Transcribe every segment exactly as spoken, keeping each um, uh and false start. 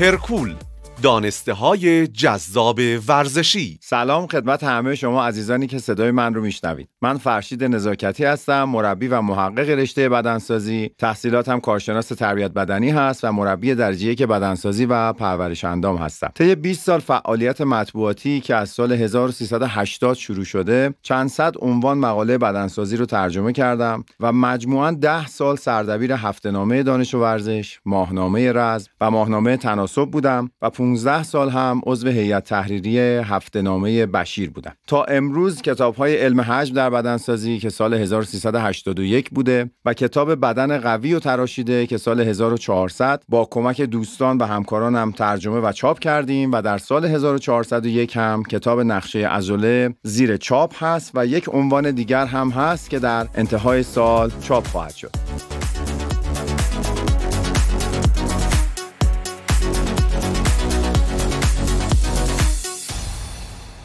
هرکول، دانسته‌های جذاب ورزشی. سلام خدمت همه شما عزیزانی که صدای من رو میشنوید. من فرشید نزاکتی هستم، مربی و محقق رشته بدنسازی. تحصیلاتم کارشناس تربیت بدنی هست و مربی درجه یک بدنسازی و پرورش اندام هستم. طی بیست سال فعالیت مطبوعاتی که از سال هزار و سیصد و هشتاد شروع شده، چند صد عنوان مقاله بدنسازی رو ترجمه کردم و مجموعاً ده سال سردبیر هفته‌نامه دانش و ورزش، ماهنامه راز و ماهنامه تناسب بودم و پانزده سال هم عضو هیئت تحریریه هفته‌نامه بشیر بودم. تا امروز کتاب‌های علم حجم در بدنسازی که سال هزار و سیصد و هشتاد و یک بوده و کتاب بدن قوی و تراشیده که سال هزار و چهارصد با کمک دوستان و همکارانم ترجمه و چاپ کردیم و در سال هزار و چهارصد و یک هم کتاب نقشه عضله زیر چاپ هست و یک عنوان دیگر هم هست که در انتهای سال چاپ خواهد شد.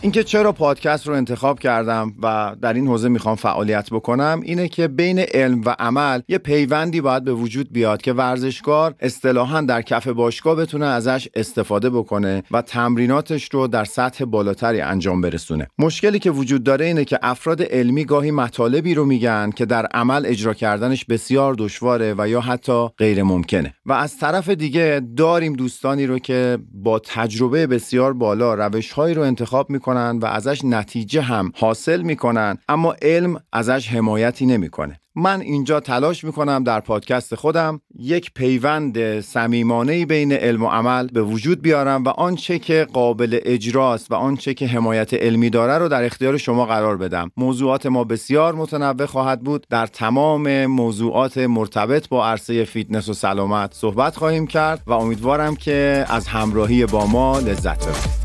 اینکه چرا پادکست رو انتخاب کردم و در این حوزه میخوام فعالیت بکنم اینه که بین علم و عمل یه پیوندی باید به وجود بیاد که ورزشکار اصطلاحاً در کف باشگاه بتونه ازش استفاده بکنه و تمریناتش رو در سطح بالاتری انجام برسونه. مشکلی که وجود داره اینه که افراد علمی گاهی مطالبی رو میگن که در عمل اجرا کردنش بسیار دشواره و یا حتی غیر ممکنه. و از طرف دیگه داریم دوستانی رو که با تجربه بسیار بالا روش‌هایی رو انتخاب میکنن و ازش نتیجه هم حاصل میکنن، اما علم ازش حمایتی نمیکنه. من اینجا تلاش میکنم در پادکست خودم یک پیوند صمیمانه‌ای بین علم و عمل به وجود بیارم و آنچه که قابل اجراست و آنچه که حمایت علمی داره رو در اختیار شما قرار بدم. موضوعات ما بسیار متنوع خواهد بود. در تمام موضوعات مرتبط با عرصه فیتنس و سلامت صحبت خواهیم کرد و امیدوارم که از همراهی با ما لذت ببرید.